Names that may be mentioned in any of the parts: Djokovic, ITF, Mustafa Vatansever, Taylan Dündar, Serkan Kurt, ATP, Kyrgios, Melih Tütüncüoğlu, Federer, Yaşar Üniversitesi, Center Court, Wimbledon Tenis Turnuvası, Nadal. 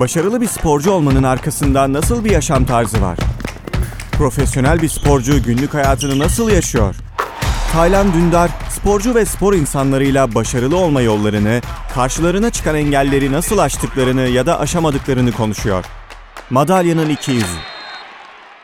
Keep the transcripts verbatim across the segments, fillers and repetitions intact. Başarılı bir sporcu olmanın arkasında nasıl bir yaşam tarzı var? Profesyonel bir sporcu günlük hayatını nasıl yaşıyor? Taylan Dündar, sporcu ve spor insanlarıyla başarılı olma yollarını, karşılarına çıkan engelleri nasıl aştıklarını ya da aşamadıklarını konuşuyor. Madalyanın iki yüzü.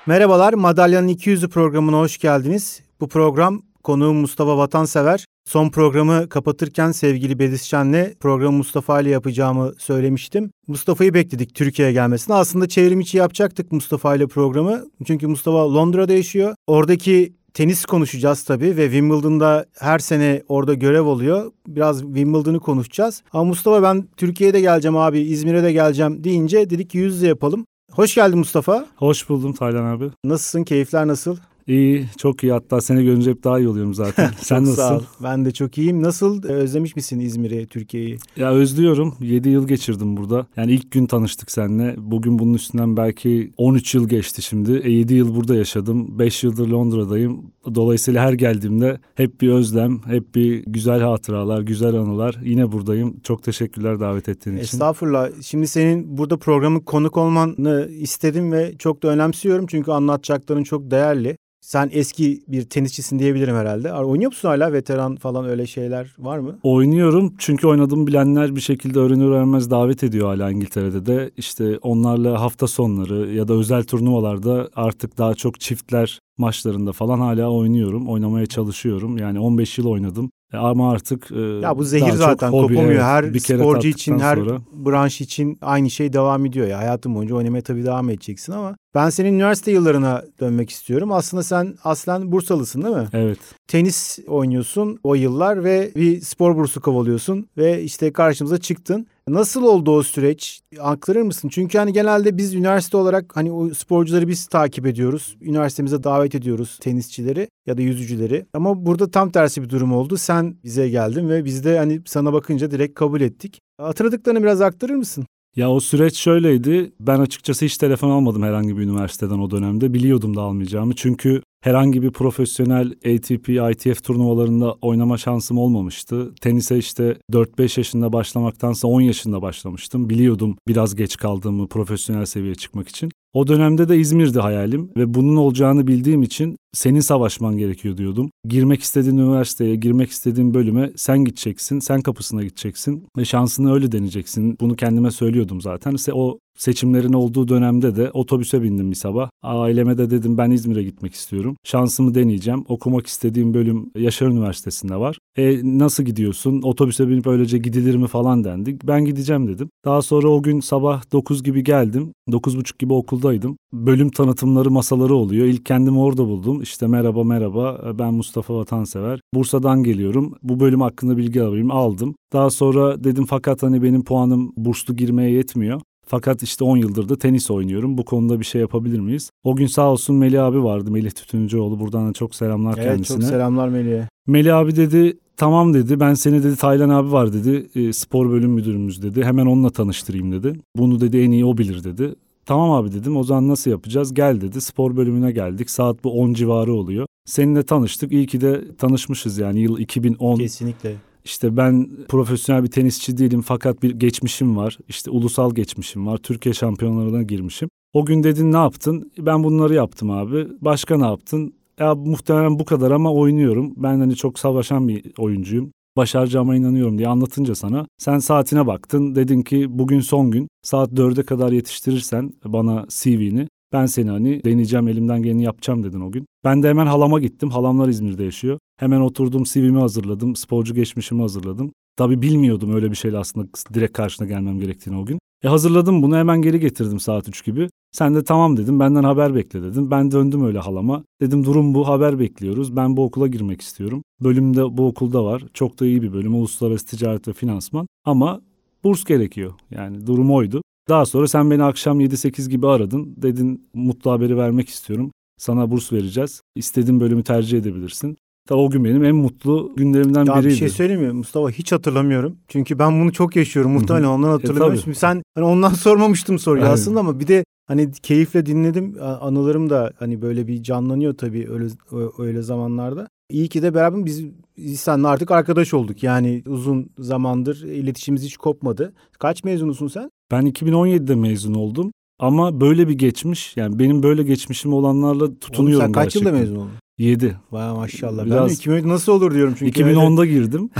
Merhabalar, Madalyanın iki yüzü programına hoş geldiniz. Bu program konuğum Mustafa Vatansever. Son programı kapatırken sevgili Bedisçen'le programı Mustafa ile yapacağımı söylemiştim. Mustafa'yı bekledik Türkiye'ye gelmesini. Aslında çevrim içi yapacaktık Mustafa ile programı. Çünkü Mustafa Londra'da yaşıyor. Oradaki tenis konuşacağız tabii ve Wimbledon'da her sene orada görev oluyor. Biraz Wimbledon'u konuşacağız. Ama Mustafa ben Türkiye'ye de geleceğim abi, İzmir'e de geleceğim deyince dedik ki yüz yüze yapalım. Hoş geldin Mustafa. Hoş buldum Taylan abi. Nasılsın? Keyifler nasıl? İyi, çok iyi. Hatta seni görünce hep daha iyi oluyorum zaten. Sen nasılsın? Sağ ol. Ben de çok iyiyim. Nasıl? Özlemiş misin İzmir'i, Türkiye'yi? Ya özlüyorum. yedi yıl geçirdim burada. Yani ilk gün tanıştık seninle. Bugün bunun üstünden belki on üç yıl geçti şimdi. E, yedi yıl burada yaşadım. beş yıldır Londra'dayım. Dolayısıyla her geldiğimde hep bir özlem, hep bir güzel hatıralar, güzel anılar. Yine buradayım. Çok teşekkürler davet ettiğin için. Estağfurullah. Şimdi senin burada programın konuk olmanı istedim ve çok da önemsiyorum. Çünkü anlatacakların çok değerli. Sen eski bir tenisçisin diyebilirim herhalde. Oynuyor musun hala? Veteran falan öyle şeyler var mı? Oynuyorum. Çünkü oynadığımı bilenler bir şekilde öğrenir öğrenmez davet ediyor hala İngiltere'de de. İşte onlarla hafta sonları ya da özel turnuvalarda artık daha çok çiftler maçlarında falan hala oynuyorum. Oynamaya çalışıyorum. Yani on beş yıl oynadım. Ama artık ya bu zehir zaten kopamıyor. Her sporcu için, her sonra... branş için aynı şey devam ediyor. Ya hayatın boyunca oynamaya tabii devam edeceksin ama ben senin üniversite yıllarına dönmek istiyorum. Aslında sen aslen Bursalısın değil mi? Evet. Tenis oynuyorsun o yıllar ve bir spor bursu kovalıyorsun ve işte karşımıza çıktın. Nasıl oldu o süreç? Aktarır mısın? Çünkü hani genelde biz üniversite olarak hani o sporcuları biz takip ediyoruz. Üniversitemize davet ediyoruz tenisçileri ya da yüzücüleri. Ama burada tam tersi bir durum oldu. Sen bize geldin ve biz de hani sana bakınca direkt kabul ettik. Hatırladıklarını biraz aktarır mısın? Ya o süreç şöyleydi. Ben açıkçası hiç telefon almadım herhangi bir üniversiteden o dönemde. Biliyordum da almayacağımı. Çünkü herhangi bir profesyonel A T P, I T F turnuvalarında oynama şansım olmamıştı. Tenise işte dört beş yaşında başlamaktansa on yaşında başlamıştım. Biliyordum biraz geç kaldığımı profesyonel seviyeye çıkmak için. O dönemde de İzmir'di hayalim ve bunun olacağını bildiğim için senin savaşman gerekiyor diyordum. Girmek istediğin üniversiteye, girmek istediğin bölüme sen gideceksin, sen kapısına gideceksin ve şansını öyle deneyeceksin. Bunu kendime söylüyordum zaten. İşte o seçimlerin olduğu dönemde de otobüse bindim bir sabah. Aileme de dedim ben İzmir'e gitmek istiyorum. Şansımı deneyeceğim. Okumak istediğim bölüm Yaşar Üniversitesi'nde var. E nasıl gidiyorsun? Otobüse binip öylece gidilir mi falan dendi. Ben gideceğim dedim. Daha sonra o gün sabah dokuz gibi geldim. dokuz buçuk gibi okuldaydım. Bölüm tanıtımları masaları oluyor. İlk kendimi orada buldum. İşte merhaba merhaba ben Mustafa Vatansever. Bursa'dan geliyorum. Bu bölüm hakkında bilgi alayım aldım. Daha sonra dedim fakat hani benim puanım burslu girmeye yetmiyor. Fakat işte on yıldır da tenis oynuyorum. Bu konuda bir şey yapabilir miyiz? O gün sağ olsun Melih abi vardı. Melih Tütüncüoğlu. Buradan da çok selamlar evet, kendisine. Evet çok selamlar Melih'e. Melih abi dedi tamam dedi ben seni dedi Taylan abi var dedi. E, spor bölüm müdürümüz dedi. Hemen onunla tanıştırayım dedi. Bunu dedi en iyi o bilir dedi. Tamam abi dedim o zaman nasıl yapacağız? Gel dedi spor bölümüne geldik. Saat bu on civarı oluyor. Seninle tanıştık. İyi ki de tanışmışız yani yıl iki bin on. Kesinlikle. İşte ben profesyonel bir tenisçi değilim fakat bir geçmişim var. İşte ulusal geçmişim var. Türkiye şampiyonlarına girmişim. O gün dedin ne yaptın? Ben bunları yaptım abi. Başka ne yaptın? Ya muhtemelen bu kadar ama oynuyorum. Ben hani çok savaşan bir oyuncuyum. Başaracağıma inanıyorum diye anlatınca sana. Sen saatine baktın. Dedin ki bugün son gün. Saat dörde kadar yetiştirirsen bana C V'ni. Ben seni hani deneyeceğim elimden geleni yapacağım dedin o gün. Ben de hemen halama gittim. Halamlar İzmir'de yaşıyor. Hemen oturdum C V'mi hazırladım. Sporcu geçmişimi hazırladım. Tabii bilmiyordum öyle bir şeyle aslında direkt karşına gelmem gerektiğini o gün. E hazırladım bunu hemen geri getirdim saat üç gibi. Sen de tamam dedim benden haber bekle dedim. Ben döndüm öyle halama. Dedim durum bu haber bekliyoruz. Ben bu okula girmek istiyorum. Bölüm de bu okulda var. Çok da iyi bir bölüm. Uluslararası ticaret ve finansman. Ama burs gerekiyor. Yani durum oydu. Daha sonra sen beni akşam yedi sekiz gibi aradın. Dedin mutlu haberi vermek istiyorum. Sana burs vereceğiz. İstediğin bölümü tercih edebilirsin. Tabii o gün benim en mutlu günlerimden ya biriydi. Bir şey söyleyeyim mi Mustafa? Hiç hatırlamıyorum. Çünkü ben bunu çok yaşıyorum. Muhtemelen ondan hatırlamıyorum. E, Şimdi sen hani ondan sormamıştım soruyu evet. Aslında ama bir de hani keyifle dinledim. Anılarım da hani böyle bir canlanıyor tabii öyle öyle zamanlarda. İyi ki de beraber biz, biz seninle artık arkadaş olduk. Yani uzun zamandır iletişimimiz hiç kopmadı. Kaç mezunusun sen? Ben iki bin on yedide mezun oldum. Ama böyle bir geçmiş, yani benim böyle geçmişim olanlarla tutunuyorum. Oğlum sen kaç gerçekten. Yılda mezun oldun? yedi. Vay maşallah. Biraz ben de nasıl olur diyorum çünkü. iki bin onda öyle... girdim.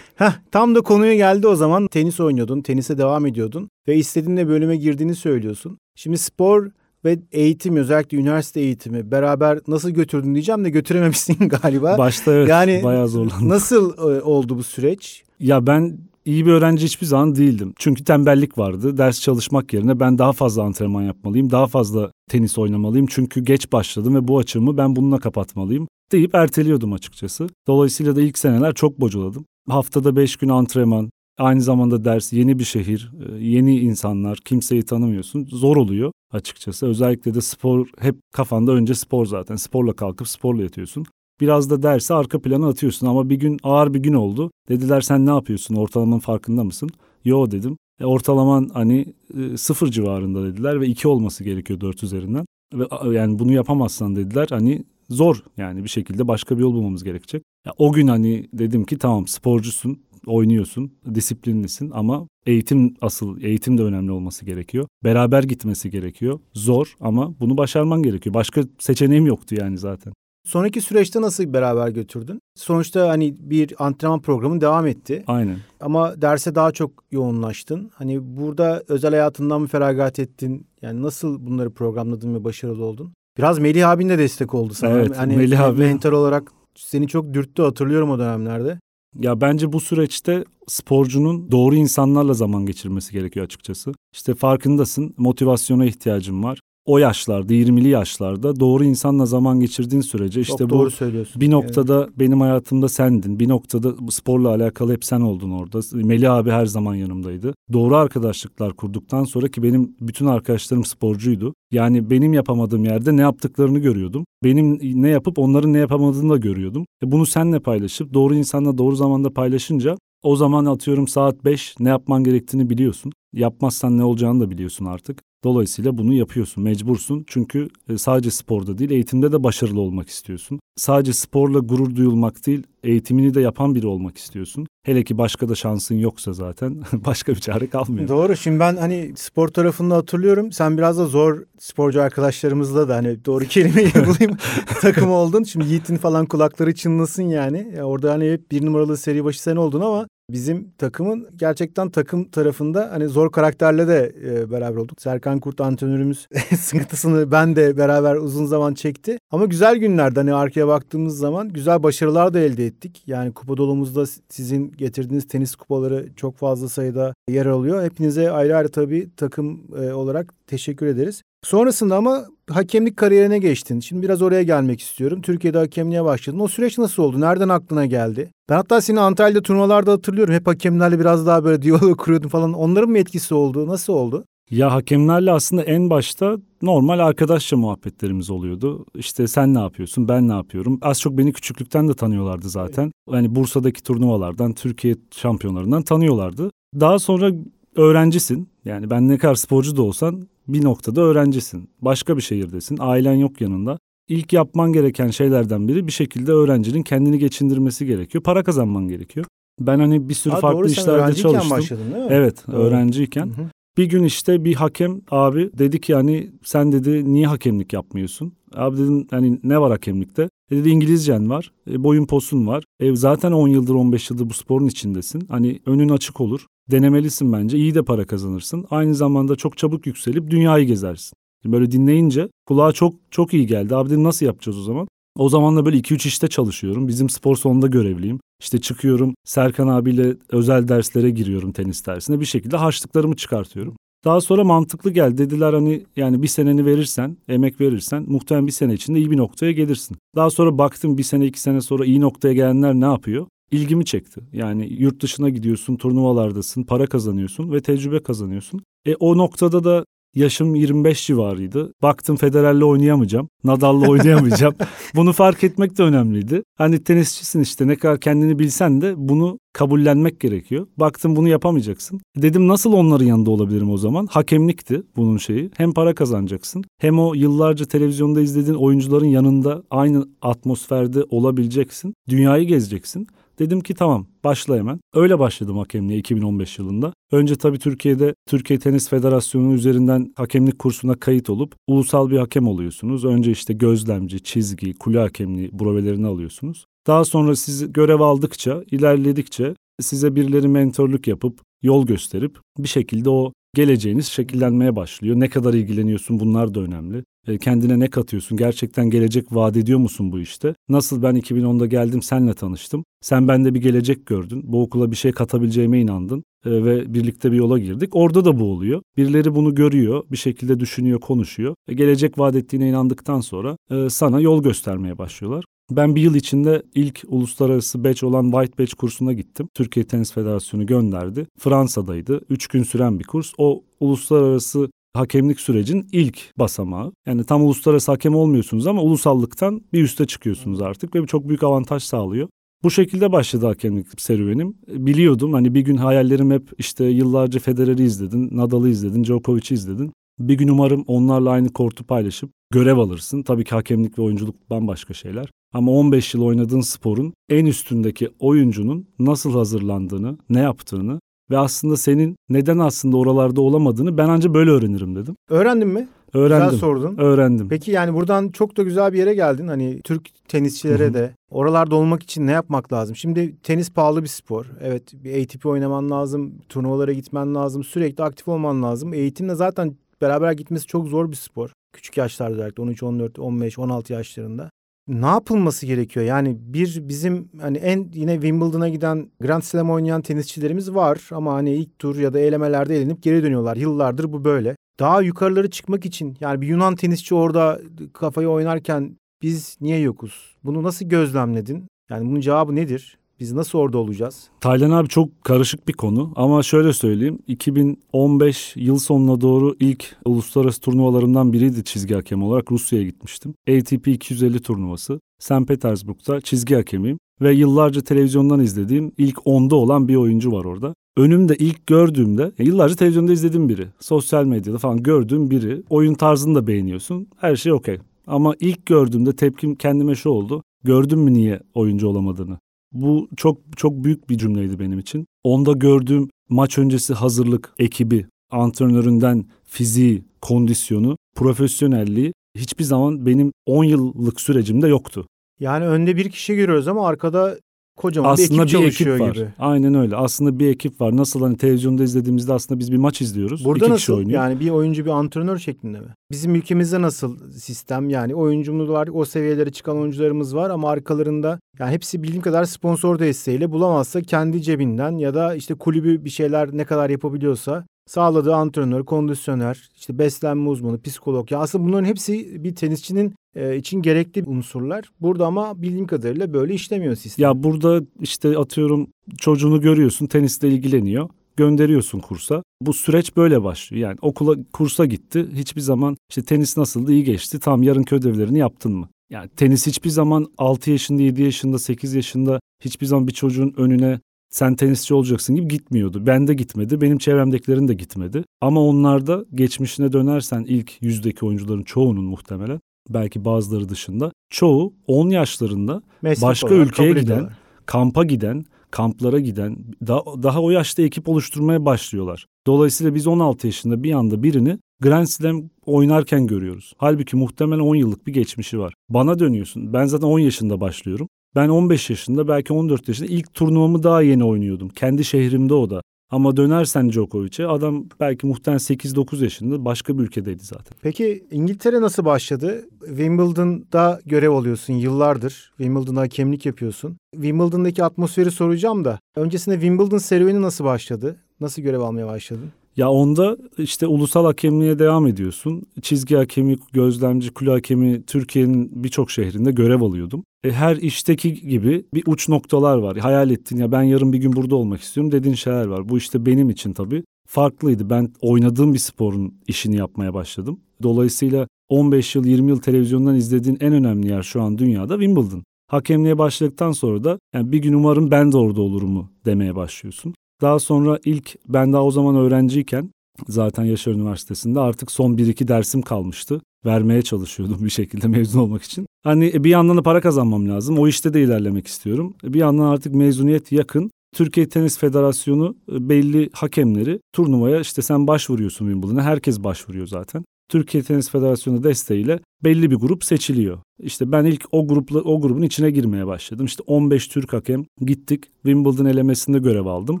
Heh, tam da konuya geldi o zaman. Tenis oynuyordun, tenise devam ediyordun ve istediğinle bölüme girdiğini söylüyorsun. Şimdi spor ve eğitim, özellikle üniversite eğitimi beraber nasıl götürdün diyeceğim de götürememişsin galiba. Başta evet, yani bayağı zorlandım. Nasıl oldu bu süreç? Ya ben iyi bir öğrenci hiçbir zaman değildim. Çünkü tembellik vardı. Ders çalışmak yerine ben daha fazla antrenman yapmalıyım, daha fazla tenis oynamalıyım. Çünkü geç başladım ve bu açığımı ben bununla kapatmalıyım deyip erteliyordum açıkçası. Dolayısıyla da ilk seneler çok bocaladım. Haftada beş gün antrenman, aynı zamanda ders, yeni bir şehir, yeni insanlar, kimseyi tanımıyorsun. Zor oluyor açıkçası. Özellikle de spor, hep kafanda önce spor zaten. Sporla kalkıp sporla yatıyorsun. Biraz da dersi arka plana atıyorsun ama bir gün ağır bir gün oldu. Dediler sen ne yapıyorsun, ortalamanın farkında mısın? Yo dedim. E, ortalaman hani e, sıfır civarında dediler ve iki olması gerekiyor dört üzerinden. Ve yani bunu yapamazsan dediler hani zor, yani bir şekilde başka bir yol bulmamız gerekecek. Ya, o gün hani dedim ki tamam, sporcusun, oynuyorsun, disiplinlisin ama eğitim, asıl eğitim de önemli olması gerekiyor. Beraber gitmesi gerekiyor. Zor ama bunu başarman gerekiyor. Başka seçeneğim yoktu yani zaten. Sonraki süreçte nasıl beraber götürdün? Sonuçta hani bir antrenman programı devam etti. Aynen. Ama derse daha çok yoğunlaştın. Hani burada özel hayatından mı feragat ettin? Yani nasıl bunları programladın ve başarılı oldun? Biraz Melih abin de destek oldu sana. Evet, hani Melih abi. Mentor olarak seni çok dürttü, hatırlıyorum o dönemlerde. Ya bence bu süreçte sporcunun doğru insanlarla zaman geçirmesi gerekiyor açıkçası. İşte farkındasın, motivasyona ihtiyacın var. O yaşlarda, yirmili yaşlarda doğru insanla zaman geçirdiğin sürece işte çok bu doğru söylüyorsun. Bir noktada evet. Benim hayatımda sendin. Bir noktada sporla alakalı hep sen oldun orada. Melih abi her zaman yanımdaydı. Doğru arkadaşlıklar kurduktan sonra ki benim bütün arkadaşlarım sporcuydu. Yani benim yapamadığım yerde ne yaptıklarını görüyordum. Benim ne yapıp onların ne yapamadığını da görüyordum. E bunu seninle paylaşıp doğru insanla doğru zamanda paylaşınca o zaman atıyorum saat beş ne yapman gerektiğini biliyorsun. Yapmazsan ne olacağını da biliyorsun artık. Dolayısıyla bunu yapıyorsun, mecbursun. Çünkü sadece sporda değil, eğitimde de başarılı olmak istiyorsun. Sadece sporla gurur duyulmak değil, eğitimini de yapan biri olmak istiyorsun. Hele ki başka da şansın yoksa zaten başka bir çare kalmıyor. Doğru. Şimdi ben hani spor tarafında hatırlıyorum. Sen biraz da zor sporcu arkadaşlarımızla da hani doğru kelimeyi bulayım takım oldun. Şimdi Yiğit'in falan kulakları çınlasın yani. Ya orada hani hep bir numaralı seri başı sen oldun ama bizim takımın gerçekten takım tarafında hani zor karakterle de e, beraber olduk. Serkan Kurt antrenörümüz sıkıntısını ben de beraber uzun zaman çekti. Ama güzel günlerde hani arkaya baktığımız zaman güzel başarılar da elde ettik. Yani kupa dolumuzda sizin getirdiğiniz tenis kupaları çok fazla sayıda yer alıyor. Hepinize ayrı ayrı tabii takım e, olarak teşekkür ederiz. Sonrasında ama hakemlik kariyerine geçtin. Şimdi biraz oraya gelmek istiyorum. Türkiye'de hakemliğe başladın. O süreç nasıl oldu? Nereden aklına geldi? Ben hatta seni Antalya'da turnuvalarda hatırlıyorum. Hep hakemlerle biraz daha böyle diyalog kuruyordun falan. Onların mı etkisi oldu? Nasıl oldu? Ya hakemlerle aslında en başta normal arkadaşça muhabbetlerimiz oluyordu. İşte sen ne yapıyorsun, ben ne yapıyorum. Az çok beni küçüklükten de tanıyorlardı zaten. Yani Bursa'daki turnuvalardan, Türkiye şampiyonlarından tanıyorlardı. Daha sonra öğrencisin. Yani ben ne kadar sporcu da olsan bir noktada öğrencisin. Başka bir şehirdesin. Ailen yok yanında. İlk yapman gereken şeylerden biri bir şekilde öğrencinin kendini geçindirmesi gerekiyor. Para kazanman gerekiyor. Ben hani bir sürü ha, farklı doğru, işlerde çalıştım. Başladın, değil mi? Evet, doğru. Öğrenciyken. Hı hı. Bir gün işte bir hakem abi dedi ki hani sen dedi niye hakemlik yapmıyorsun? Abi dedim hani ne var hakemlikte? E dedi İngilizcen var, e, boyun posun var. E, zaten on yıldır on beş yıldır bu sporun içindesin. Hani önün açık olur. Denemelisin bence. İyi de para kazanırsın. Aynı zamanda çok çabuk yükselip dünyayı gezersin. Böyle dinleyince kulağa çok çok iyi geldi. Abi dedim nasıl yapacağız o zaman? O zaman da böyle iki üç işte çalışıyorum. Bizim spor salonunda görevliyim. İşte çıkıyorum, Serkan abiyle özel derslere giriyorum, tenis dersine. Bir şekilde harçlıklarımı çıkartıyorum. Daha sonra mantıklı geldi. Dediler hani yani bir seneni verirsen, emek verirsen muhtemelen bir sene içinde iyi bir noktaya gelirsin. Daha sonra baktım bir sene iki sene sonra iyi noktaya gelenler ne yapıyor? İlgimi çekti. Yani yurt dışına gidiyorsun, turnuvalardasın, para kazanıyorsun ve tecrübe kazanıyorsun. E o noktada da Yaşım yirmi beş civarıydı. Baktım Federer'le oynayamayacağım. Nadal'la oynayamayacağım. Bunu fark etmek de önemliydi. Hani tenisçisin işte, ne kadar kendini bilsen de bunu kabullenmek gerekiyor. Baktım bunu yapamayacaksın. Dedim nasıl onların yanında olabilirim o zaman? Hakemlikti bunun şeyi. Hem para kazanacaksın, hem o yıllarca televizyonda izlediğin oyuncuların yanında aynı atmosferde olabileceksin. Dünyayı gezeceksin. Dedim ki tamam, başla hemen. Öyle başladım hakemliğe iki bin on beş yılında. Önce tabii Türkiye'de Türkiye Tenis Federasyonu üzerinden hakemlik kursuna kayıt olup ulusal bir hakem oluyorsunuz. Önce işte gözlemci, çizgi, kule hakemliği bruvelerini alıyorsunuz. Daha sonra siz görev aldıkça, ilerledikçe size birileri mentorluk yapıp, yol gösterip bir şekilde o geleceğiniz şekillenmeye başlıyor. Ne kadar ilgileniyorsun, bunlar da önemli. Kendine ne katıyorsun? Gerçekten gelecek vaat ediyor musun bu işte? Nasıl ben iki bin onda geldim, senle tanıştım. Sen bende bir gelecek gördün. Bu okula bir şey katabileceğime inandın ve birlikte bir yola girdik. Orada da bu oluyor. Birileri bunu görüyor, bir şekilde düşünüyor, konuşuyor. Gelecek vaat ettiğine inandıktan sonra sana yol göstermeye başlıyorlar. Ben bir yıl içinde ilk uluslararası batch olan White Batch kursuna gittim. Türkiye Tenis Federasyonu gönderdi. Fransa'daydı. Üç gün süren bir kurs. O uluslararası hakemlik sürecin ilk basamağı. Yani tam uluslararası hakem olmuyorsunuz ama ulusallıktan bir üste çıkıyorsunuz artık ve çok büyük avantaj sağlıyor. Bu şekilde başladı hakemlik serüvenim. Biliyordum hani bir gün hayallerim hep işte yıllarca Federer'i izledin, Nadal'ı izledin, Djokovic'i izledin. Bir gün umarım onlarla aynı kortu paylaşıp görev alırsın. Tabii ki hakemlik ve oyunculuk bambaşka şeyler. Ama on beş yıl oynadığın sporun en üstündeki oyuncunun nasıl hazırlandığını, ne yaptığını ve aslında senin neden aslında oralarda olamadığını ben ancak böyle öğrenirim dedim. Öğrendin mi? Öğrendim. Güzel sordun. Öğrendim. Peki yani buradan çok da güzel bir yere geldin. Hani Türk tenisçilere Hı-hı. de oralarda olmak için ne yapmak lazım? Şimdi tenis pahalı bir spor. Evet, bir A T P oynaman lazım, turnuvalara gitmen lazım, sürekli aktif olman lazım. Eğitimle zaten beraber gitmesi çok zor bir spor. Küçük yaşlarda özellikle on üç, on dört, on beş, on altı yaşlarında. Ne yapılması gerekiyor? Yani bir bizim hani en yine Wimbledon'a giden, Grand Slam oynayan tenisçilerimiz var ama hani ilk tur ya da elemelerde elenip geri dönüyorlar. Yıllardır bu böyle. Daha yukarıları çıkmak için yani bir Yunan tenisçi orada kafayı oynarken biz niye yokuz? Bunu nasıl gözlemledin? Yani bunun cevabı nedir? Biz nasıl orada olacağız? Taylan abi çok karışık bir konu ama şöyle söyleyeyim. iki bin on beş yıl sonuna doğru ilk uluslararası turnuvalarımdan biriydi çizgi hakem olarak. Rusya'ya gitmiştim. A T P iki yüz elli turnuvası. Sankt Petersburg'da çizgi hakemiyim. Ve yıllarca televizyondan izlediğim ilk onda olan bir oyuncu var orada. Önümde ilk gördüğümde, yıllarca televizyonda izlediğim biri. Sosyal medyada falan gördüğüm biri. Oyun tarzını da beğeniyorsun. Her şey okey. Ama ilk gördüğümde tepkim kendime şu oldu. Gördün mü niye oyuncu olamadığını? Bu çok çok büyük bir cümleydi benim için. Onda gördüğüm maç öncesi hazırlık, ekibi, antrenöründen fiziği, kondisyonu, profesyonelliği hiçbir zaman benim on yıllık sürecimde yoktu. Yani önde bir kişi görüyoruz ama arkada kocaman bir ekip çalışıyor gibi. Aslında bir ekip var. Aynen öyle. Aslında bir ekip var. Nasıl hani televizyonda izlediğimizde aslında biz bir maç izliyoruz. Burada İki nasıl? Yani bir oyuncu bir antrenör şeklinde mi? Bizim ülkemizde nasıl sistem? Yani oyuncumuz var, o seviyelere çıkan oyuncularımız var ama arkalarında yani hepsi bildiğim kadar sponsor desteğiyle, bulamazsa kendi cebinden ya da işte kulübü bir şeyler ne kadar yapabiliyorsa sağladığı antrenör, kondisyoner, işte beslenme uzmanı, psikolog. Ya aslında bunların hepsi bir tenisçinin için gerekli unsurlar. Burada ama bildiğim kadarıyla böyle işlemiyor sistem. Ya burada işte atıyorum çocuğunu görüyorsun, tenisle ilgileniyor. Gönderiyorsun kursa. Bu süreç böyle başlıyor. Yani okula, kursa gitti. Hiçbir zaman işte tenis nasıldı, iyi geçti. Tam yarınki ödevlerini yaptın mı? Yani tenis hiçbir zaman altı yaşında, yedi yaşında, sekiz yaşında hiçbir zaman bir çocuğun önüne sen tenisçi olacaksın gibi gitmiyordu. Ben de gitmedi. Benim çevremdekilerin de gitmedi. Ama onlarda geçmişine dönersen ilk yüzdeki oyuncuların çoğunun muhtemelen, belki bazıları dışında, çoğu on yaşlarında meslek başka ülkeye giden, ediyorlar. kampa giden, kamplara giden, daha, daha o yaşta ekip oluşturmaya başlıyorlar. Dolayısıyla biz on altı yaşında bir anda birini Grand Slam oynarken görüyoruz. Halbuki muhtemelen on yıllık bir geçmişi var. Bana dönüyorsun. Ben zaten on yaşında başlıyorum. Ben on beş yaşında, belki on dört yaşında ilk turnuvamı daha yeni oynuyordum. Kendi şehrimde o da. Ama dönersen Djokovic'e, adam belki muhtemelen sekiz dokuz yaşında, başka bir ülkedeydi zaten. Peki İngiltere nasıl başladı? Wimbledon'da görev alıyorsun yıllardır. Wimbledon'da hakemlik yapıyorsun. Wimbledon'daki atmosferi soracağım da öncesinde Wimbledon serüveni nasıl başladı? Nasıl görev almaya başladın? Ya onda işte ulusal hakemliğe devam ediyorsun. Çizgi hakemi, gözlemci, kule hakemi, Türkiye'nin birçok şehrinde görev alıyordum. E her işteki gibi bir uç noktalar var. Hayal ettin ya ben yarın bir gün burada olmak istiyorum dediğin şeyler var. Bu işte benim için tabii farklıydı. Ben oynadığım bir sporun işini yapmaya başladım. Dolayısıyla on beş yıl, yirmi yıl televizyondan izlediğin en önemli yer şu an dünyada Wimbledon. Hakemliğe başladıktan sonra da yani bir gün umarım ben de orada olurumu demeye başlıyorsun. Daha sonra ilk ben daha o zaman öğrenciyken zaten Yaşar Üniversitesi'nde artık son bir iki dersim kalmıştı. Vermeye çalışıyordum bir şekilde mezun olmak için. Hani bir yandan da para kazanmam lazım. O işte de ilerlemek istiyorum. Bir yandan artık mezuniyet yakın. Türkiye Tenis Federasyonu belli hakemleri turnuvaya işte sen başvuruyorsun Wimbledon'a. Herkes başvuruyor zaten. Türkiye Tenis Federasyonu desteğiyle belli bir grup seçiliyor. İşte ben ilk o grupla o grubun içine girmeye başladım. İşte on beş Türk hakem gittik. Wimbledon elemesinde görev aldım.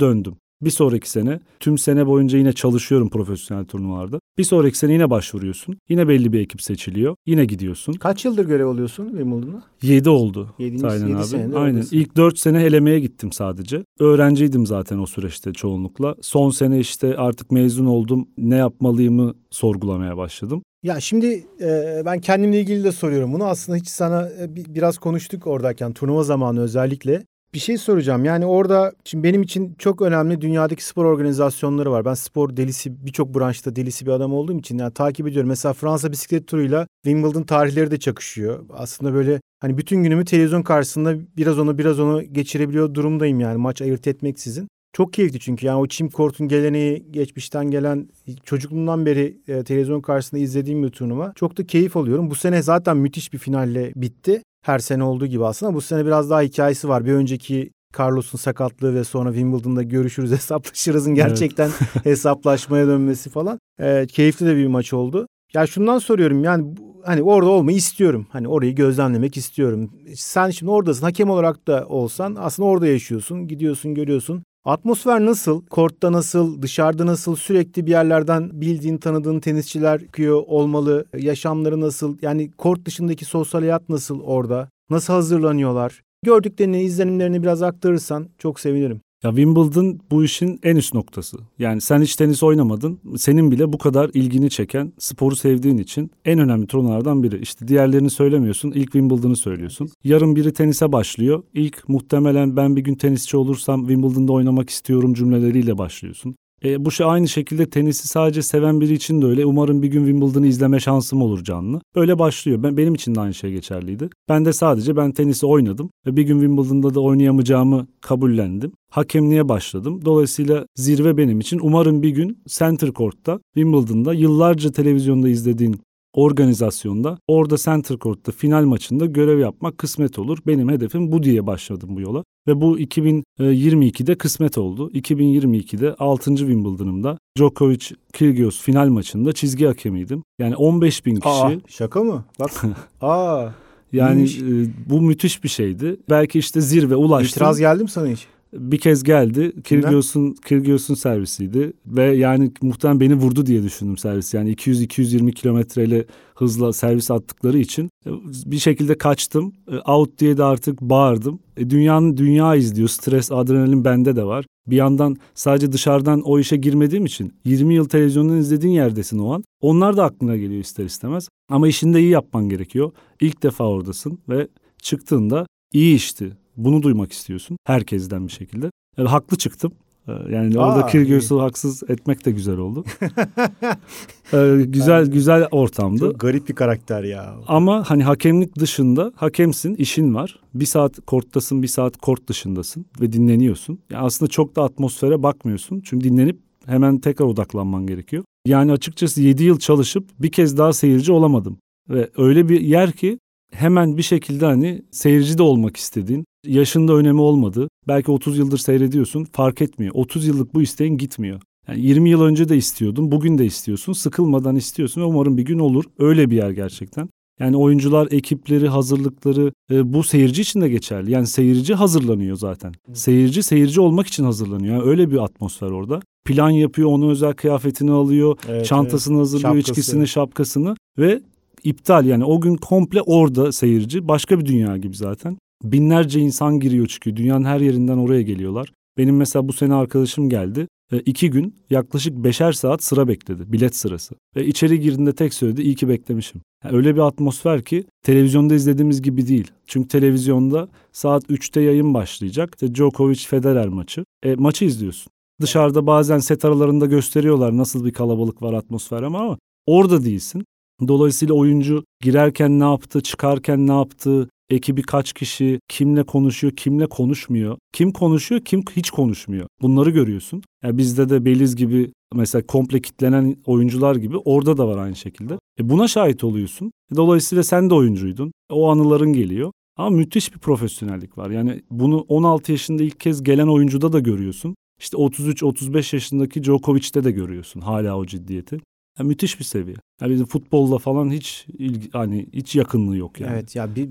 Döndüm. Bir sonraki sene tüm sene boyunca yine çalışıyorum profesyonel turnuvalarda. Bir sonraki sene yine başvuruyorsun. Yine belli bir ekip seçiliyor. Yine gidiyorsun. Kaç yıldır görev alıyorsun Wimbledon'da? yedi oldu. yedi sene. Aynen. İlk dört sene elemeye gittim sadece. Öğrenciydim zaten o süreçte çoğunlukla. Son sene işte artık mezun oldum. Ne yapmalıyımı sorgulamaya başladım. Ya şimdi e, ben kendimle ilgili de soruyorum bunu. Aslında hiç sana e, biraz konuştuk oradayken turnuva zamanı özellikle. Bir şey soracağım. Yani orada şimdi benim için çok önemli dünyadaki spor organizasyonları var. Ben spor delisi, birçok branşta delisi bir adam olduğum için yani takip ediyorum. Mesela Fransa bisiklet turuyla Wimbledon tarihleri de çakışıyor. Aslında böyle hani bütün günümü televizyon karşısında biraz onu biraz onu geçirebiliyor durumdayım yani maç ayırt etmeksizin. Çok keyifli çünkü yani o Çim Kort'un geleneği geçmişten gelen çocukluğumdan beri e, televizyon karşısında izlediğim bir turnuva. Çok da keyif alıyorum. Bu sene zaten müthiş bir finalle bitti. Her sene olduğu gibi aslında bu sene biraz daha hikayesi var. Bir önceki Carlos'un sakatlığı ve sonra Wimbledon'da görüşürüz hesaplaşırızın gerçekten evet. hesaplaşmaya dönmesi falan. E, keyifli de bir maç oldu. Ya şundan soruyorum yani hani orada olmayı istiyorum. Hani orayı gözlemlemek istiyorum. Sen şimdi oradasın hakem olarak da olsan aslında orada yaşıyorsun. Gidiyorsun görüyorsun. Atmosfer nasıl? Kortta nasıl? Dışarıda nasıl? Sürekli bir yerlerden bildiğin, tanıdığın tenisçiler çıkıyor olmalı. Yaşamları nasıl? Yani kort dışındaki sosyal hayat nasıl orada? Nasıl hazırlanıyorlar? Gördüklerini, izlenimlerini biraz aktarırsan çok sevinirim. Ya Wimbledon bu işin en üst noktası. Yani sen hiç tenis oynamadın. Senin bile bu kadar ilgini çeken, sporu sevdiğin için en önemli turnuvalardan biri. İşte diğerlerini söylemiyorsun, ilk Wimbledon'ı söylüyorsun. Yarın biri tenise başlıyor. İlk muhtemelen ben bir gün tenisçi olursam Wimbledon'da oynamak istiyorum cümleleriyle başlıyorsun. E, bu şey aynı şekilde tenisi sadece seven biri için de öyle. Umarım bir gün Wimbledon'ı izleme şansım olur canlı. Öyle başlıyor. Ben, benim için de aynı şey geçerliydi. Ben de sadece ben tenisi oynadım ve bir gün Wimbledon'da da oynayamayacağımı kabullendim. Hakemliğe başladım. Dolayısıyla zirve benim için. Umarım bir gün Center Court'ta, Wimbledon'da yıllarca televizyonda izlediğin organizasyonda, orada Center Court'ta final maçında görev yapmak kısmet olur. Benim hedefim bu diye başladım bu yola. Ve bu iki bin yirmi ikide kısmet oldu. iki bin yirmi ikide altıncı Wimbledon'ımda Djokovic Kyrgios final maçında çizgi hakemiydim. Yani on beş bin kişi. Aa, şaka mı? Bak. Aa. Yani e, bu müthiş bir şeydi. Belki işte zirve ulaştım. İtiraz geldi mi sana hiç? Bir kez geldi. Kyrgios'un Kyrgios'un servisiydi ve yani muhtemelen beni vurdu diye düşündüm servis. Yani iki yüz iki yüz yirmi kilometreyle hızla servis attıkları için bir şekilde kaçtım. Out diye de artık bağırdım. Dünyanın dünya izliyor. Stres, adrenalin bende de var. Bir yandan sadece dışarıdan o işe girmediğim için yirmi yıl televizyondan izlediğin yerdesin o an. Onlar da aklına geliyor ister istemez. Ama işini de iyi yapman gerekiyor. İlk defa oradasın ve çıktığında iyi işti. Bunu duymak istiyorsun herkesten bir şekilde. Yani haklı çıktım. Yani Aa, orada Kyrgios'u haksız etmek de güzel oldu. ee, güzel güzel ortamdı. Çok garip bir karakter ya. Ama hani hakemlik dışında hakemsin, işin var. Bir saat korttasın, bir saat kort dışındasın ve dinleniyorsun. Yani aslında çok da atmosfere bakmıyorsun. Çünkü dinlenip hemen tekrar odaklanman gerekiyor. Yani açıkçası yedi yıl çalışıp bir kez daha seyirci olamadım. Ve öyle bir yer ki hemen bir şekilde hani seyirci de olmak istediğin, yaşında önemi olmadı. Belki otuz yıldır seyrediyorsun, fark etmiyor. otuz yıllık bu isteğin gitmiyor. Yani yirmi yıl önce de istiyordun, bugün de istiyorsun. Sıkılmadan istiyorsun ve umarım bir gün olur. Öyle bir yer gerçekten. Yani oyuncular, ekipleri, hazırlıkları e, bu seyirci için de geçerli. Yani seyirci hazırlanıyor zaten. Seyirci seyirci olmak için hazırlanıyor. Yani öyle bir atmosfer orada. Plan yapıyor, onun özel kıyafetini alıyor, evet, çantasını evet. hazırlıyor, şapkası. İçkisini, şapkasını ve iptal yani o gün komple orada seyirci. Başka bir dünya gibi zaten. Binlerce insan giriyor çıkıyor. Dünyanın her yerinden oraya geliyorlar. Benim mesela bu sene arkadaşım geldi. E, iki gün yaklaşık beşer saat sıra bekledi. Bilet sırası. Ve içeri girdiğinde tek söyledi iyi ki beklemişim. Yani öyle bir atmosfer ki televizyonda izlediğimiz gibi değil. Çünkü televizyonda saat üçte yayın başlayacak. İşte Djokovic Federer maçı. E, maçı izliyorsun. Dışarıda bazen set aralarında gösteriyorlar nasıl bir kalabalık var, atmosfer, ama, ama orada değilsin. Dolayısıyla oyuncu girerken ne yaptı, çıkarken ne yaptı, ekibi kaç kişi, kimle konuşuyor, kimle konuşmuyor, kim konuşuyor, kim hiç konuşmuyor. Bunları görüyorsun. Yani bizde de Beliz gibi mesela komple kitlenen oyuncular gibi orada da var aynı şekilde. E buna şahit oluyorsun. Dolayısıyla sen de oyuncuydun. O anıların geliyor. Ama müthiş bir profesyonellik var. Yani bunu on altı yaşında ilk kez gelen oyuncuda da görüyorsun. İşte otuz üç otuz beş yaşındaki Djokovic'te de görüyorsun hala o ciddiyeti. Yani müthiş bir seviye. Yani bizim futbolla falan hiç ilgi, hani hiç yakınlığı yok yani. Evet ya, bir,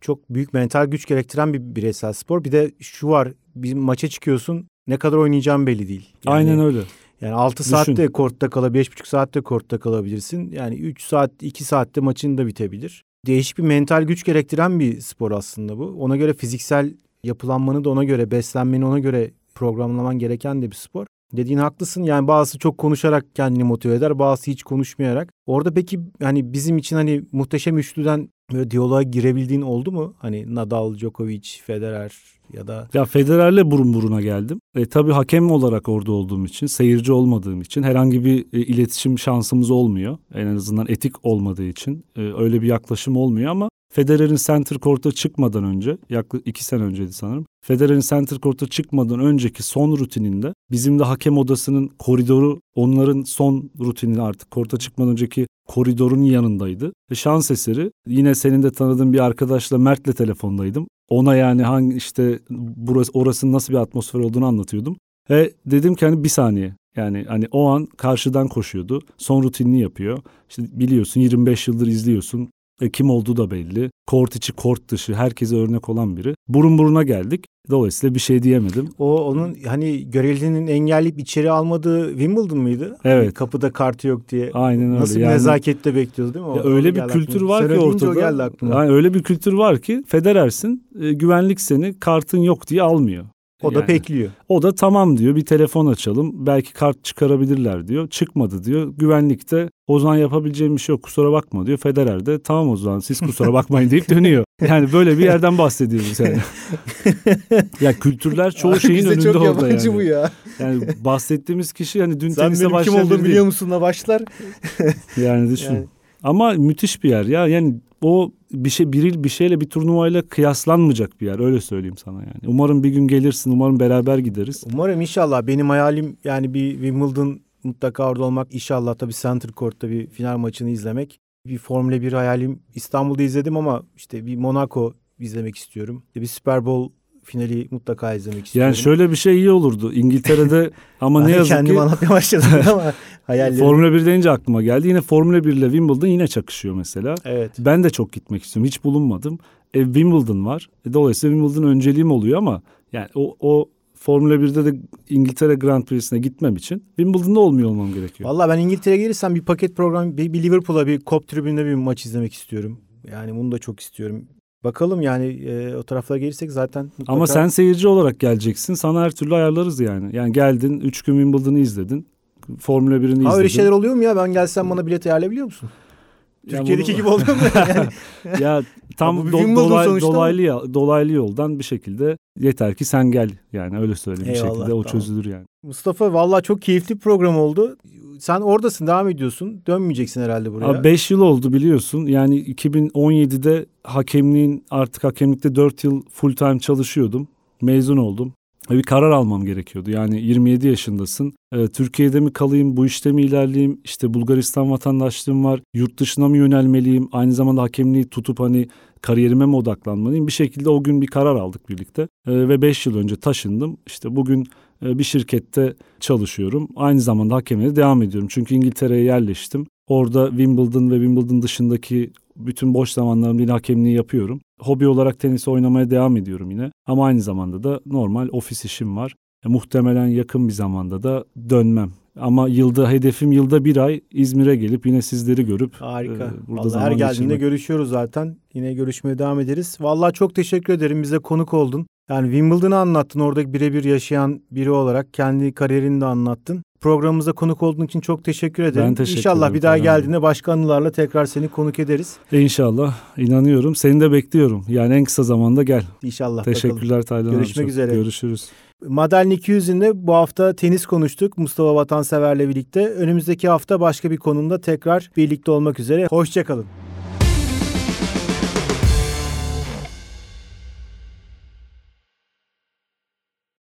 çok büyük mental güç gerektiren bir bireysel spor. Bir de şu var, bir maça çıkıyorsun, ne kadar oynayacağın belli değil. Yani, aynen öyle. Yani altı Düşün. Saatte kortta kalabilirsin, beş buçuk saatte kortta kalabilirsin. Yani üç saat, iki saatte maçın da bitebilir. Değişik bir mental güç gerektiren bir spor aslında bu. Ona göre fiziksel yapılanmanı da ona göre, beslenmeni ona göre programlaman gereken de bir spor. Dediğin haklısın. Yani bazısı çok konuşarak kendini motive eder, bazısı hiç konuşmayarak. Orada peki hani bizim için hani muhteşem üçlüden böyle diyaloğa girebildiğin oldu mu? Hani Nadal, Djokovic, Federer ya da... Ya Federer'le burun buruna geldim. E, tabii hakem olarak orada olduğum için, seyirci olmadığım için herhangi bir e, iletişim şansımız olmuyor. En azından etik olmadığı için e, öyle bir yaklaşım olmuyor ama Federer'in Center Court'a çıkmadan önce, yaklaşık iki sene önceydi sanırım. Federer'in Center Court'a çıkmadan önceki son rutininde bizim de hakem odasının koridoru, onların son rutini artık korta çıkmadan önceki koridorun yanındaydı. E şans eseri yine senin de tanıdığın bir arkadaşla, Mert'le telefondaydım. Ona yani hangi işte burası, orasının nasıl bir atmosfer olduğunu anlatıyordum. Ve dedim ki hani bir saniye. Yani hani o an karşıdan koşuyordu. Son rutinini yapıyor. İşte biliyorsun yirmi beş yıldır izliyorsun. E, kim olduğu da belli. Kort içi, kort dışı herkese örnek olan biri. Burun buruna geldik. Dolayısıyla bir şey diyemedim. O onun hani görevlinin engelleyip içeri almadığı Wimbledon mıydı? Evet. Hani kapıda kartı yok diye. Aynen öyle. Nasıl bir yani, nezaketle bekliyordu değil mi? O, öyle bir kültür var ki ortada. Yani öyle bir kültür var ki Federer'sin, e, güvenlik seni kartın yok diye almıyor. O da yani, bekliyor. O da tamam diyor, bir telefon açalım belki kart çıkarabilirler diyor. Çıkmadı diyor. Güvenlik de o zaman yapabileceğim bir şey yok, kusura bakma diyor. Federer de tamam o zaman siz kusura bakmayın deyip dönüyor. Yani böyle bir yerden bahsediyoruz yani. Ya kültürler çoğu abi şeyin önünde çok orada yani. Bu ya. Yani bahsettiğimiz kişi hani dün tenise başlayan biri değil. Sen benim kim olduğumu biliyor musunla başlar. Yani düşün. Yani. Ama müthiş bir yer ya. Yani o bir şey, biril bir şeyle, bir turnuvayla kıyaslanmayacak bir yer, öyle söyleyeyim sana yani. Umarım bir gün gelirsin, umarım beraber gideriz. Umarım, inşallah. Benim hayalim yani bir Wimbledon mutlaka orada olmak, inşallah tabii Center Court'ta bir final maçını izlemek. Bir Formula bir hayalim, İstanbul'da izledim ama işte bir Monaco izlemek istiyorum. Bir Super Bowl finali mutlaka izlemek istiyorum. Yani şöyle bir şey iyi olurdu İngiltere'de ama ne yazık ki. Kendimi anlatmaya başladım ama hayallerim. Formula bir deyince aklıma geldi. Yine Formula bir ile Wimbledon yine çakışıyor mesela. Evet. Ben de çok gitmek istiyorum. Hiç bulunmadım. E, Wimbledon var. E, dolayısıyla Wimbledon önceliğim oluyor ama yani o, o Formula birde de İngiltere Grand Prix'sine gitmem için Wimbledon'da olmuyor olmam gerekiyor. Vallahi ben İngiltere'ye gelirsem bir paket program, bir, bir Liverpool'a bir Kop tribünde bir maç izlemek istiyorum. Yani bunu da çok istiyorum. Bakalım yani e, o taraflara gelirsek zaten. Mutlaka... Ama sen seyirci olarak geleceksin. Sana her türlü ayarlarız yani. Yani geldin, üç gün Wimbledon'u izledin. Formula birini ha, izledin. Ha öyle şeyler oluyor mu ya? Ben gelsem bana bilet ayarlayabiliyor musun? Ya Türkiye'deki bunu... gibi oluyor mu yani? Ya tam do- dolay- dolaylı ya, dolaylı yoldan bir şekilde, yeter ki sen gel. Yani öyle söyleyeyim, eyvallah, bir şekilde o tamam çözülür yani. Mustafa vallahi çok keyifli bir program oldu. Sen oradasın, devam ediyorsun. Dönmeyeceksin herhalde buraya. beş yıl oldu biliyorsun. Yani iki bin on yedide hakemliğin artık hakemlikte dört yıl full time çalışıyordum. Mezun oldum. Bir karar almam gerekiyordu. Yani yirmi yedi yaşındasın. Ee, Türkiye'de mi kalayım, bu işte mi ilerleyeyim? İşte Bulgaristan vatandaşlığım var. Yurt dışına mı yönelmeliyim? Aynı zamanda hakemliği tutup hani kariyerime mi odaklanmalıyım? Bir şekilde o gün bir karar aldık birlikte. Ee, ve beş yıl önce taşındım. İşte bugün bir şirkette çalışıyorum. Aynı zamanda hakemliğe devam ediyorum. Çünkü İngiltere'ye yerleştim. Orada Wimbledon ve Wimbledon dışındaki bütün boş zamanlarımda yine hakemliği yapıyorum. Hobi olarak tenis oynamaya devam ediyorum yine. Ama aynı zamanda da normal ofis işim var. E, muhtemelen yakın bir zamanda da dönmem. Ama yılda hedefim yılda bir ay İzmir'e gelip yine sizleri görüp. Harika. E, burada vallahi her geldiğinde geçirmek. Görüşüyoruz zaten. Yine görüşmeye devam ederiz. Vallahi çok teşekkür ederim. Bize konuk oldun. Yani Wimbledon'ı anlattın, oradaki birebir yaşayan biri olarak kendi kariyerini de anlattın. Programımıza konuk olduğun için çok teşekkür ederim. Ben teşekkür İnşallah ederim. Bir daha geldiğinde başka anılarla tekrar seni konuk ederiz. İnşallah. İnanıyorum. Seni de bekliyorum. Yani en kısa zamanda gel. İnşallah. Teşekkürler Taylan. Görüşmek abi. üzere. Görüşürüz. Madalin iki yüzünde bu hafta tenis konuştuk Mustafa Vatansever'le birlikte. Önümüzdeki hafta başka bir konumda tekrar birlikte olmak üzere. Hoşça kalın.